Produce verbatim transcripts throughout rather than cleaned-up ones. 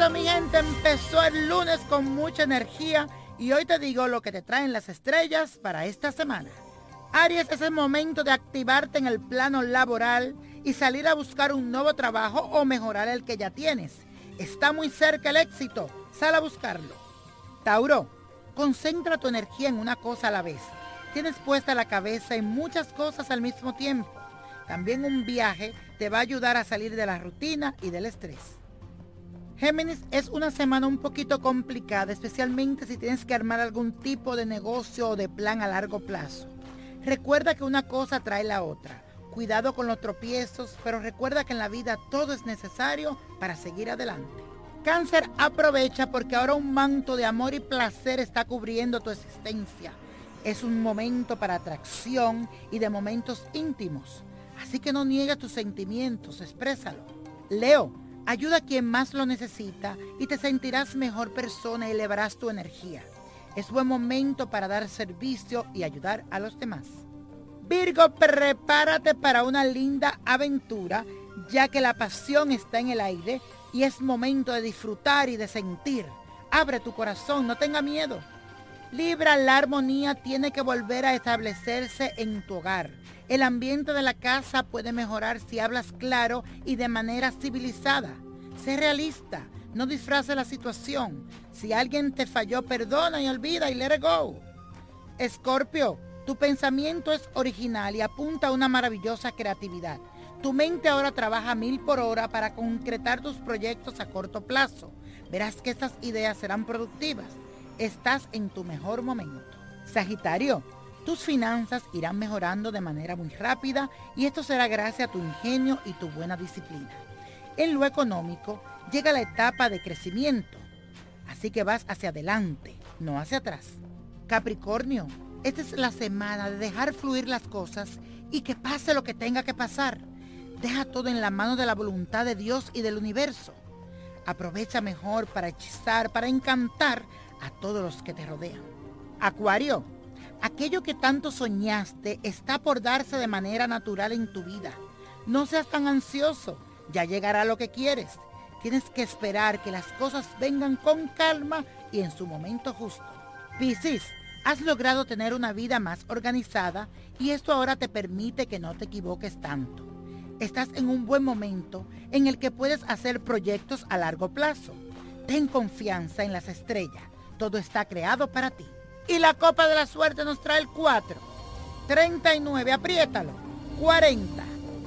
eso, mi gente, empezó el lunes con mucha energía y hoy te digo lo que te traen las estrellas para esta semana. Aries, es el momento de activarte en el plano laboral y salir a buscar un nuevo trabajo o mejorar el que ya tienes. Está muy cerca el éxito, sal a buscarlo. Tauro, concentra tu energía en una cosa a la vez. Tienes puesta la cabeza en muchas cosas al mismo tiempo. También un viaje te va a ayudar a salir de la rutina y del estrés. Géminis, es una semana un poquito complicada, especialmente si tienes que armar algún tipo de negocio o de plan a largo plazo. Recuerda que una cosa trae la otra. Cuidado con los tropiezos, pero recuerda que en la vida todo es necesario para seguir adelante. Cáncer, aprovecha porque ahora un manto de amor y placer está cubriendo tu existencia. Es un momento para atracción y de momentos íntimos. Así que no niegues tus sentimientos, exprésalo. Leo, ayuda a quien más lo necesita y te sentirás mejor persona y elevarás tu energía. Es buen momento para dar servicio y ayudar a los demás. Virgo, prepárate para una linda aventura, ya que la pasión está en el aire y es momento de disfrutar y de sentir. Abre tu corazón, no tenga miedo. Libra, la armonía tiene que volver a establecerse en tu hogar. El ambiente de la casa puede mejorar si hablas claro y de manera civilizada. Sé realista, no disfraces la situación. Si alguien te falló, perdona y olvida y let it go. Escorpio, tu pensamiento es original y apunta a una maravillosa creatividad. Tu mente ahora trabaja mil por hora para concretar tus proyectos a corto plazo. Verás que estas ideas serán productivas. Estás en tu mejor momento. Sagitario, tus finanzas irán mejorando de manera muy rápida y esto será gracias a tu ingenio y tu buena disciplina. En lo económico llega la etapa de crecimiento, así que vas hacia adelante, no hacia atrás. Capricornio, esta es la semana de dejar fluir las cosas y que pase lo que tenga que pasar. Deja todo en la mano de la voluntad de Dios y del universo. Aprovecha mejor para hechizar, para encantar a todos los que te rodean. Acuario, aquello que tanto soñaste está por darse de manera natural en tu vida. No seas tan ansioso, ya llegará lo que quieres. Tienes que esperar que las cosas vengan con calma y en su momento justo. Piscis, has logrado tener una vida más organizada y esto ahora te permite que no te equivoques tanto. Estás en un buen momento en el que puedes hacer proyectos a largo plazo. Ten confianza en las estrellas. Todo está creado para ti. Y la copa de la suerte nos trae el cuatro, treinta y nueve, apriétalo, cuarenta,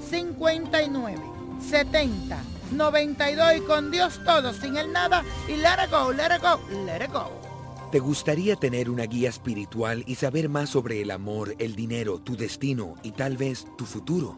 cincuenta y nueve, setenta, noventa y dos y con Dios todo, sin el nada y let it go, let it go, let it go. ¿Te gustaría tener una guía espiritual y saber más sobre el amor, el dinero, tu destino y tal vez tu futuro?